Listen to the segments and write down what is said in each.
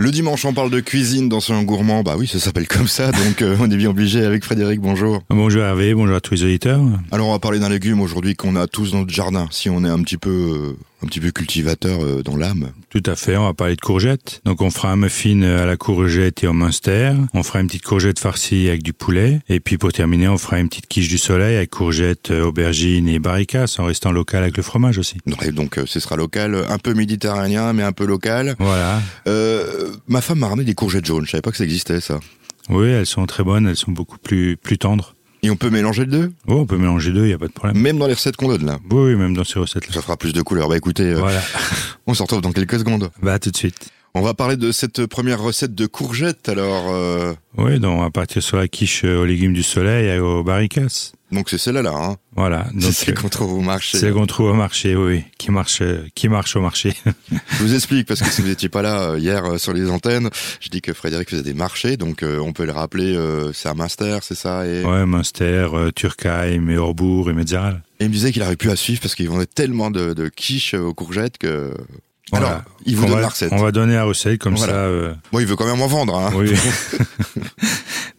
Le dimanche, on parle de cuisine dans Saint-Gourmand. Bah oui, ça s'appelle comme ça, donc on est bien obligé avec Frédéric, bonjour. Bonjour Hervé, bonjour à tous les auditeurs. Alors on va parler d'un légume aujourd'hui qu'on a tous dans notre jardin, si on est un petit peu cultivateur dans l'âme. Tout à fait, on va parler de courgettes. Donc on fera un muffin à la courgette et au Munster. On fera une petite courgette farcie avec du poulet. Et puis pour terminer, on fera une petite quiche du soleil avec courgettes, aubergines et barricasse en restant local avec le fromage aussi. Et donc ce sera local, un peu méditerranéen mais un peu local. Voilà. Ma femme m'a ramené des courgettes jaunes, je savais pas que ça existait ça. Oui, elles sont très bonnes, elles sont beaucoup plus tendres. Et on peut mélanger les deux ? Oh, on peut mélanger les deux, il n'y a pas de problème. Même dans les recettes qu'on donne là ? Oui, même dans ces recettes là. Ça fera plus de couleurs, bah écoutez, voilà. On se retrouve dans quelques secondes. Bah tout de suite. On va parler de cette première recette de courgettes alors... Oui, donc on va partir sur la quiche aux légumes du soleil et aux barricasses. Donc c'est celle-là, hein. Voilà. Donc c'est celle qu'on trouve au marché. Celle qu'on trouve au marché, oui. Qui marche au marché. Je vous explique, parce que si vous n'étiez pas là hier sur les antennes, je dis que Frédéric faisait des marchés, donc on peut le rappeler, c'est à Munster, c'est ça et... Ouais, Munster, Turkheim, Meurbourg et Mezzaral. Et il me disait qu'il n'arrive plus à suivre parce qu'il vendait tellement de quiches aux courgettes que... Voilà. Alors, il vous donne la recette. On va donner la recette, comme voilà. Ça... Bon, il veut quand même en vendre, hein. Oui.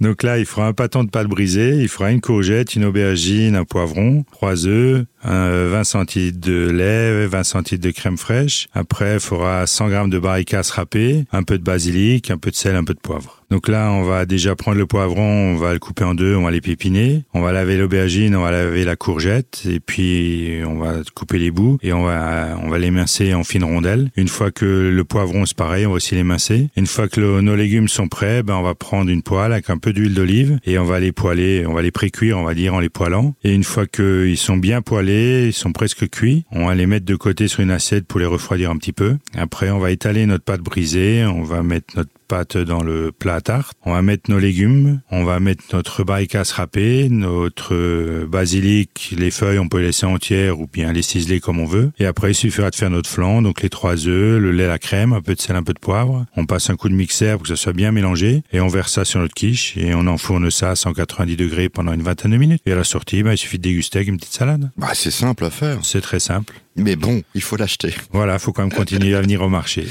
Donc là, il fera un pâton de pâte brisée, il fera une courgette, une aubergine, un poivron, 3 œufs, 20 centilitres de lait, 20 centilitres de crème fraîche. Après, il faudra 100 grammes de barricasse râpée, un peu de basilic, un peu de sel, un peu de poivre. Donc là, on va déjà prendre le poivron, on va le couper en deux, on va les pépiner, on va laver l'aubergine, on va laver la courgette, et puis on va couper les bouts, et on va l'émincer en fines rondelles. Une fois que le poivron, c'est pareil, on va aussi l'émincer. Une fois que nos légumes sont prêts, ben on va prendre une poêle avec un peu d'huile d'olive, et on va les poêler, on va les pré-cuire, on va dire, en les poêlant. Et une fois qu'ils sont bien poêlés, ils sont presque cuits, on va les mettre de côté sur une assiette pour les refroidir un petit peu. Après, on va étaler notre pâte brisée, on va mettre notre pâte dans le plat à tarte. On va mettre nos légumes, on va mettre notre barricasse râpée, notre basilic, les feuilles on peut les laisser entières ou bien les ciseler comme on veut. Et après il suffira de faire notre flan, donc les 3 œufs, le lait, la crème, un peu de sel, un peu de poivre. On passe un coup de mixeur pour que ça soit bien mélangé et on verse ça sur notre quiche et on enfourne ça à 190 degrés pendant une vingtaine de minutes. Et à la sortie, il suffit de déguster avec une petite salade. Bah c'est simple à faire. C'est très simple. Mais bon, il faut l'acheter. Voilà, faut quand même continuer à venir au marché.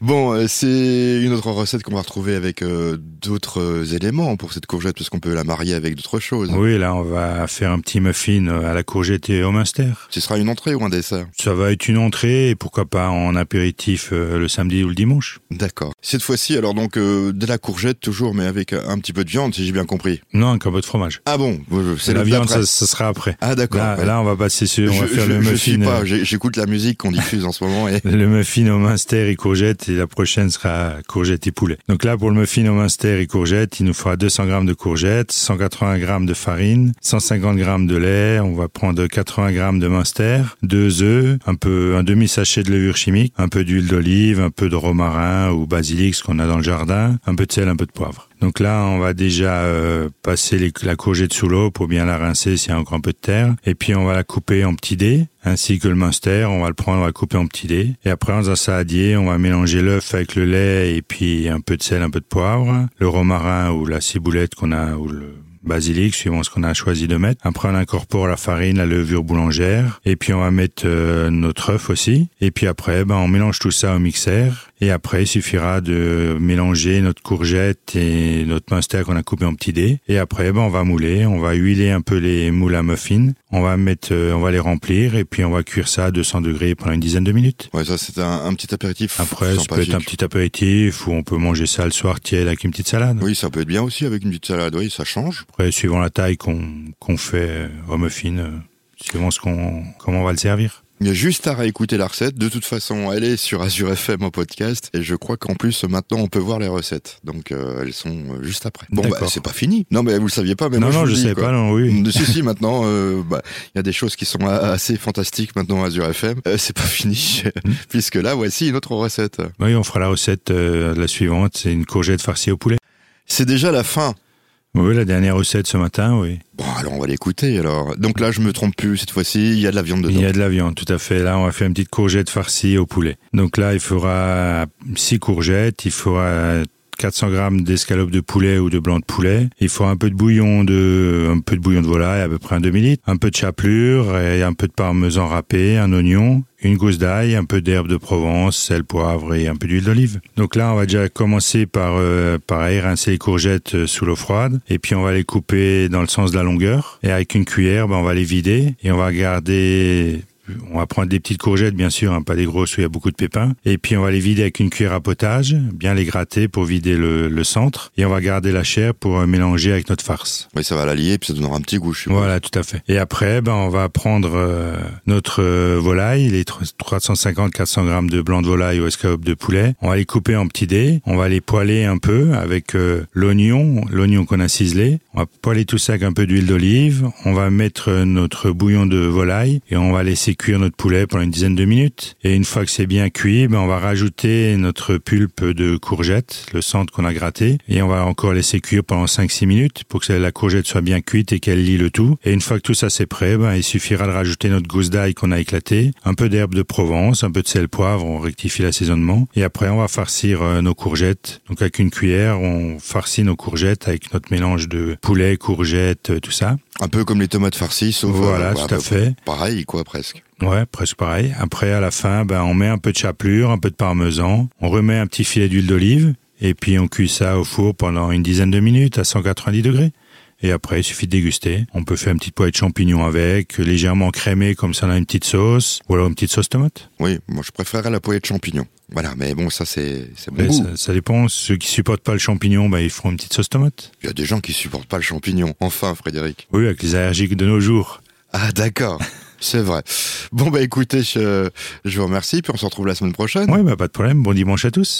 Bon, c'est une autre recette qu'on va retrouver avec d'autres éléments pour cette courgette, parce qu'on peut la marier avec d'autres choses. Oui, là, on va faire un petit muffin à la courgette et au Munster. Ce sera une entrée ou un dessert ? Ça va être une entrée, et pourquoi pas en apéritif le samedi ou le dimanche. D'accord. Cette fois-ci, alors donc, de la courgette toujours, mais avec un petit peu de viande, si j'ai bien compris. Non, avec un peu de fromage. Ah bon, c'est la viande, ça sera après. Ah d'accord. Là, on va passer sur, on va faire le muffin. Je suis pas, j'écoute la musique qu'on diffuse en ce moment. Et... Le muffin au Munster et courgette, et la prochaine sera courgette et poulet. Donc là, pour le muffin au Munster et courgette, il nous faudra 200 grammes de courgettes, 180 grammes de farine, 150 grammes de lait, on va prendre 80 grammes de Munster, 2 œufs, un demi-sachet de levure chimique, un peu d'huile d'olive, un peu de romarin ou basilic, ce qu'on a dans le jardin, un peu de sel, un peu de poivre. Donc là, on va déjà passer la courgette sous l'eau pour bien la rincer s'il y a encore un peu de terre. Et puis, on va la couper en petits dés, ainsi que le Munster. On va le prendre, on va le couper en petits dés. Et après, dans un saladier, on va mélanger l'œuf avec le lait et puis un peu de sel, un peu de poivre, le romarin ou la ciboulette qu'on a ou le... basilic, suivant ce qu'on a choisi de mettre. Après, on incorpore la farine, la levure boulangère, et puis on va mettre notre œuf aussi. Et puis après, on mélange tout ça au mixeur. Et après, il suffira de mélanger notre courgette et notre Munster qu'on a coupé en petits dés. Et après, on va mouler, on va huiler un peu les moules à muffins. On va les remplir et puis on va cuire ça à 200 degrés pendant une dizaine de minutes. Ouais, ça c'est un petit apéritif. Après, ça peut être un petit apéritif où on peut manger ça le soir tiède avec une petite salade. Oui, ça peut être bien aussi avec une petite salade, oui, ça change. Après, suivant la taille qu'on fait au muffin, suivant comment on va le servir. Il y a juste à réécouter la recette. De toute façon, elle est sur Azure FM en podcast. Et je crois qu'en plus, maintenant, on peut voir les recettes. Donc, elles sont juste après. Bon, c'est pas fini. Non, mais vous le saviez pas. Mais non, moi, je savais pas, non, oui. Si, maintenant, y a des choses qui sont assez fantastiques maintenant Azure FM. C'est pas fini. Puisque là, voici une autre recette. Oui, on fera la recette, la suivante. C'est une courgette farcie au poulet. C'est déjà la fin. Oui, la dernière recette ce matin, oui. Bon, alors on va l'écouter, alors. Donc là, je me trompe plus, cette fois-ci, il y a de la viande dedans. Il y a de la viande, tout à fait. Là, on va faire une petite courgette farcie au poulet. Donc là, il faudra 6 courgettes, il faudra... 400 grammes d'escalope de poulet ou de blanc de poulet. Il faut un peu de bouillon de volaille, à peu près un demi-litre, un peu de chapelure et un peu de parmesan râpé, un oignon, une gousse d'ail, un peu d'herbe de Provence, sel, poivre et un peu d'huile d'olive. Donc là, on va déjà commencer par rincer les courgettes sous l'eau froide et puis on va les couper dans le sens de la longueur et avec une cuillère, on va les vider et on va prendre des petites courgettes, bien sûr, pas des grosses où il y a beaucoup de pépins. Et puis, on va les vider avec une cuillère à potage, bien les gratter pour vider le centre. Et on va garder la chair pour mélanger avec notre farce. Oui, ça va la lier, puis ça donnera un petit goût, je suppose. Voilà, tout à fait. Et après, on va prendre notre volaille, les 350-400 grammes de blanc de volaille ou escalope de poulet. On va les couper en petits dés. On va les poêler un peu avec l'oignon qu'on a ciselé. On va poêler tout ça avec un peu d'huile d'olive. On va mettre notre bouillon de volaille et on va laisser cuire notre poulet pendant une dizaine de minutes. Et une fois que c'est bien cuit, on va rajouter notre pulpe de courgette, le centre qu'on a gratté, et on va encore laisser cuire pendant 5-6 minutes pour que la courgette soit bien cuite et qu'elle lie le tout. Et une fois que tout ça c'est prêt, il suffira de rajouter notre gousse d'ail qu'on a éclatée, un peu d'herbe de Provence, un peu de sel, poivre, on rectifie l'assaisonnement. Et après, on va farcir nos courgettes. Donc avec une cuillère, on farcit nos courgettes avec notre mélange de poulet, courgettes, tout ça. Un peu comme les tomates farcies, sauf... Voilà, tout à fait. Pareil, quoi, presque. Ouais, presque pareil. Après, à la fin, on met un peu de chapelure, un peu de parmesan, on remet un petit filet d'huile d'olive, et puis on cuit ça au four pendant une dizaine de minutes à 190 degrés. Et après, il suffit de déguster. On peut faire une petite poêlée de champignons avec, légèrement crémée, comme ça on a une petite sauce, ou alors une petite sauce tomate. Oui, moi je préfère la poêlée de champignons. Voilà, mais bon, ça c'est bon goût. Ça dépend. Ceux qui supportent pas le champignon, ils feront une petite sauce tomate. Il y a des gens qui supportent pas le champignon. Enfin, Frédéric. Oui, avec les allergiques de nos jours. Ah, d'accord. C'est vrai. Bon, écoutez, je vous remercie, puis on se retrouve la semaine prochaine. Oui, pas de problème. Bon dimanche à tous.